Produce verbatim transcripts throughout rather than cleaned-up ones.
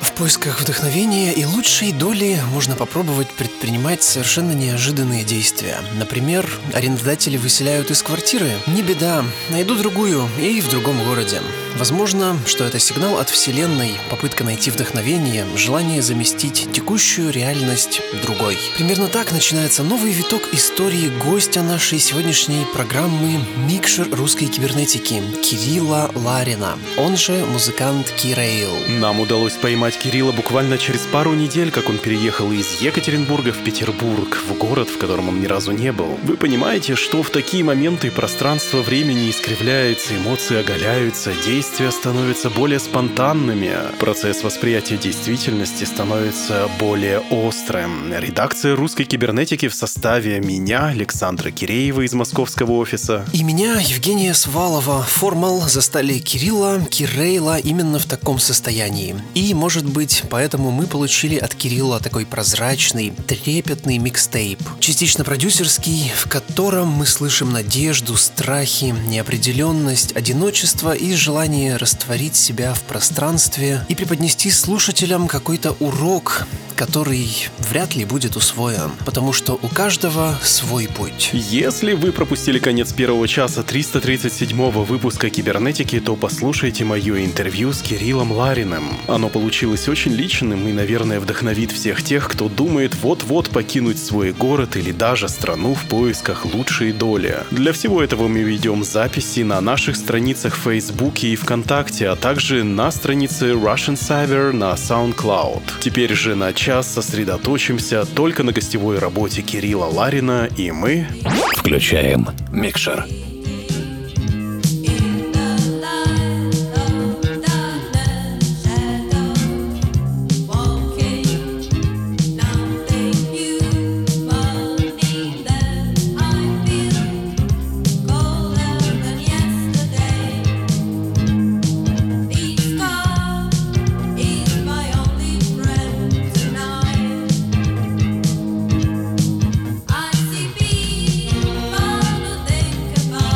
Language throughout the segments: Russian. В поисках вдохновения и лучшей доли можно попробовать предпринимать совершенно неожиданные действия. Например, арендодатели выселяют из квартиры. Не беда, найду другую и в другом городе. Возможно, что это сигнал от Вселенной, попытка найти вдохновение, желание заместить текущую реальность другой. Примерно так начинается новый виток истории гостя нашей сегодняшней программы «Микшер русской кибернетики» Кирилла Ларина, он же музыкант Киреил. Нам удалось поймать Кирилла буквально через пару недель, как он переехал из Екатеринбурга в Петербург, в город, в котором он ни разу не был. Вы понимаете, что в такие моменты пространство времени искривляется, эмоции оголяются, действия Действия становятся более спонтанными, процесс восприятия действительности становится более острым. Редакция «Русской кибернетики» в составе меня, Александра Киреева из московского офиса, и меня, Евгения Свалова, «Формал» застали Кирилла, Кирейла именно в таком состоянии. И, может быть, поэтому мы получили от Кирилла такой прозрачный, трепетный микстейп, частично продюсерский, в котором мы слышим надежду, страхи, неопределенность, одиночество и желание растворить себя в пространстве и преподнести слушателям какой-то урок, который вряд ли будет усвоен, потому что у каждого свой путь. Если вы пропустили конец первого часа триста тридцать седьмого выпуска «Кибернетики», то послушайте мое интервью с Кириллом Лариным. Оно получилось очень личным и, наверное, вдохновит всех тех, кто думает вот-вот покинуть свой город или даже страну в поисках лучшей доли. Для всего этого мы ведем записи на наших страницах в Фейсбуке и ВКонтакте, а также на странице Russian Cyber на SoundCloud. Теперь же на час сосредоточимся только на гостевой работе Кирилла Ларина, и мы включаем микшер. Bye.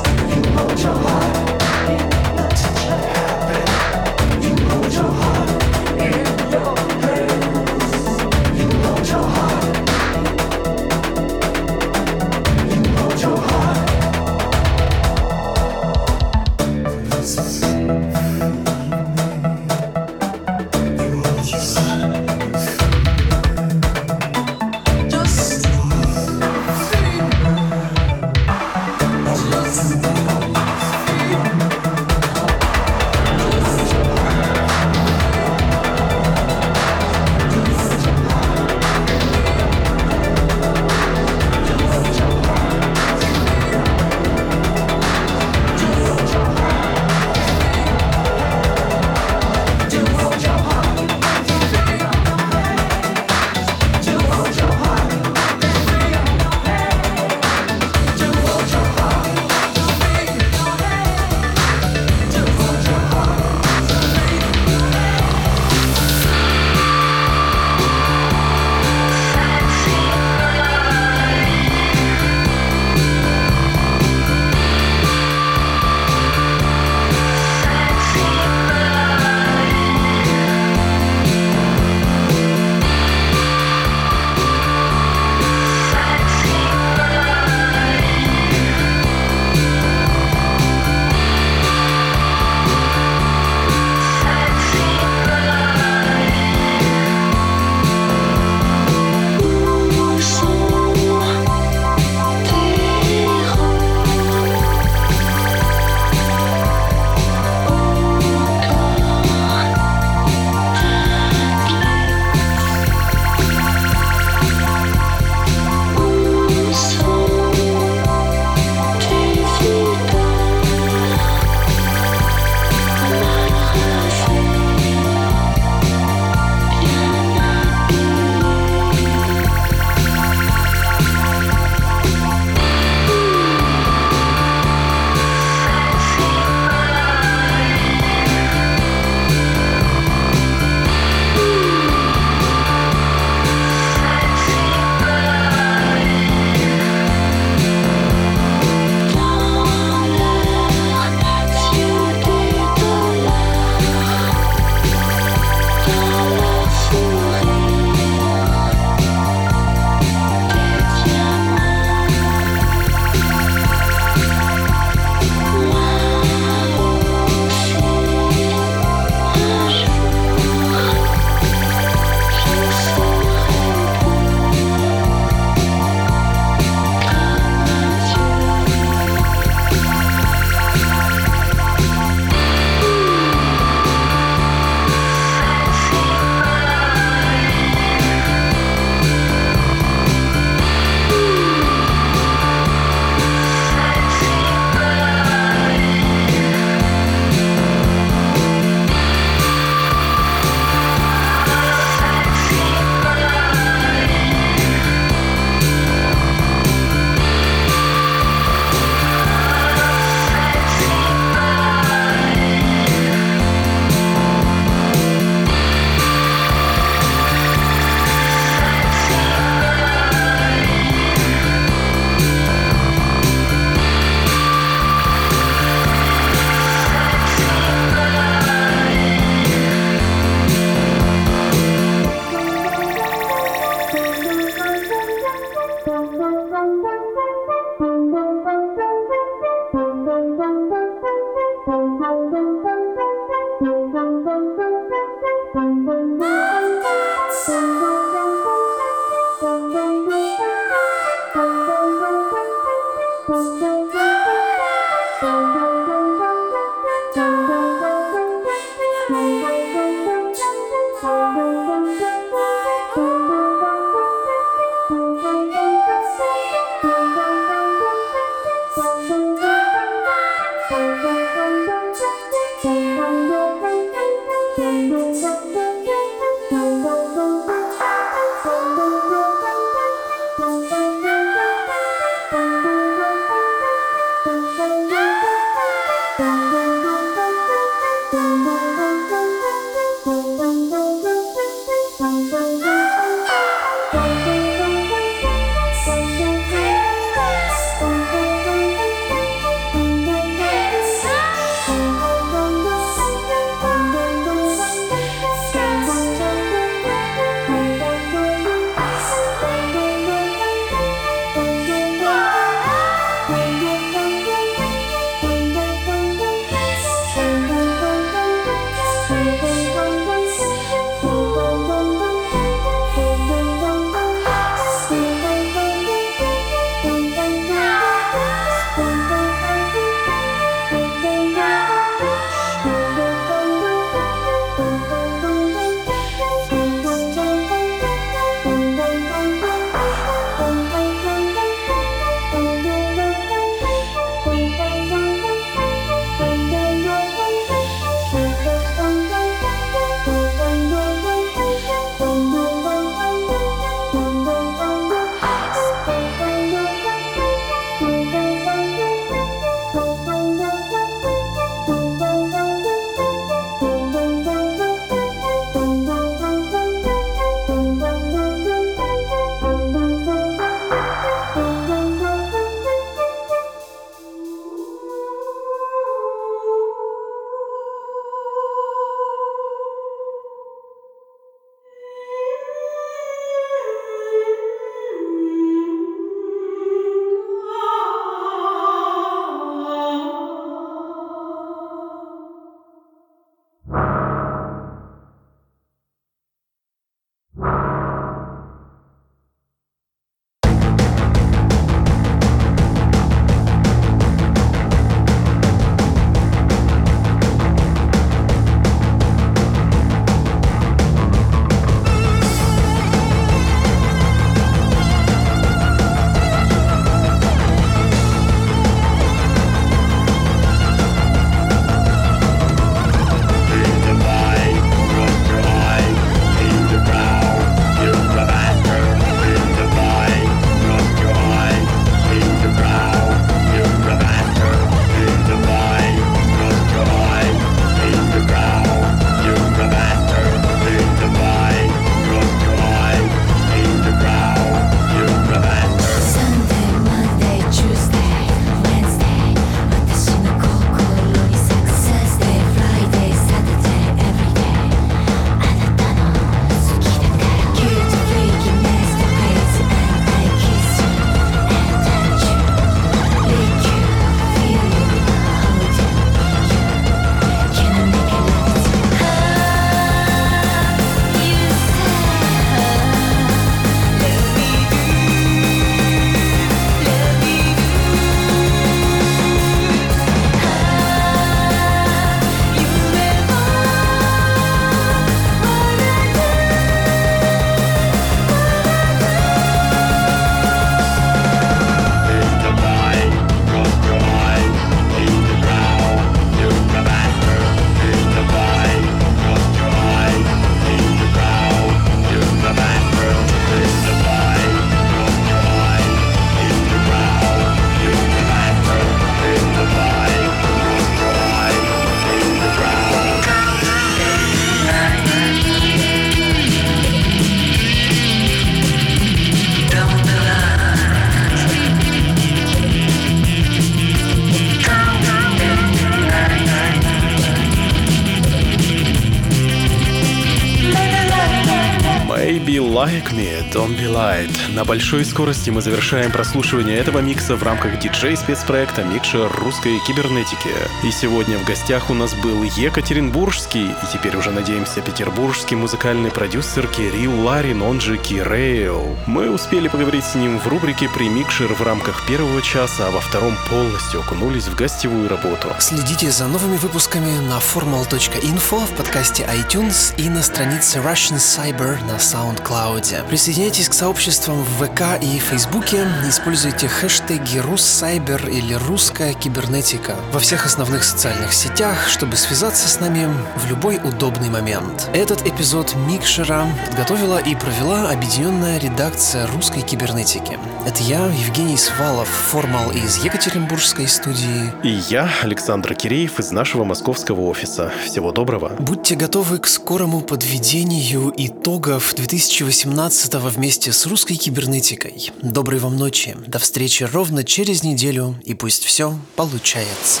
Baby Like Me, Don't Be Light. На большой скорости мы завершаем прослушивание этого микса в рамках диджей-спецпроекта «Микшер русской кибернетики». И сегодня в гостях у нас был екатеринбургский, и теперь уже, надеемся, петербургский музыкальный продюсер Кирилл Ларин, он же Киреев. Мы успели поговорить с ним в рубрике «Премикшер» в рамках первого часа, а во втором полностью окунулись в гостевую работу. Следите за новыми выпусками на formal точка info, в подкасте iTunes и на странице Russian Cyber на SoundCloud. Присоединяйтесь к сообществам в ВК и Фейсбуке, используйте хэштеги «Руссайбер» или «Русская кибернетика» во всех основных социальных сетях, чтобы связаться с нами в любой удобный момент. Этот эпизод «Микшера» подготовила и провела объединенная редакция «Русской кибернетики». Это я, Евгений Свалов, формал из екатеринбургской студии. И я, Александр Киреев, из нашего московского офиса. Всего доброго. Будьте готовы к скорому подведению итогов две тысячи восемнадцатого вместе с «Русской кибернетикой». Доброй вам ночи. До встречи ровно через неделю. И пусть все получается.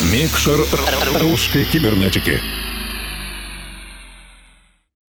Микшер русской кибернетики.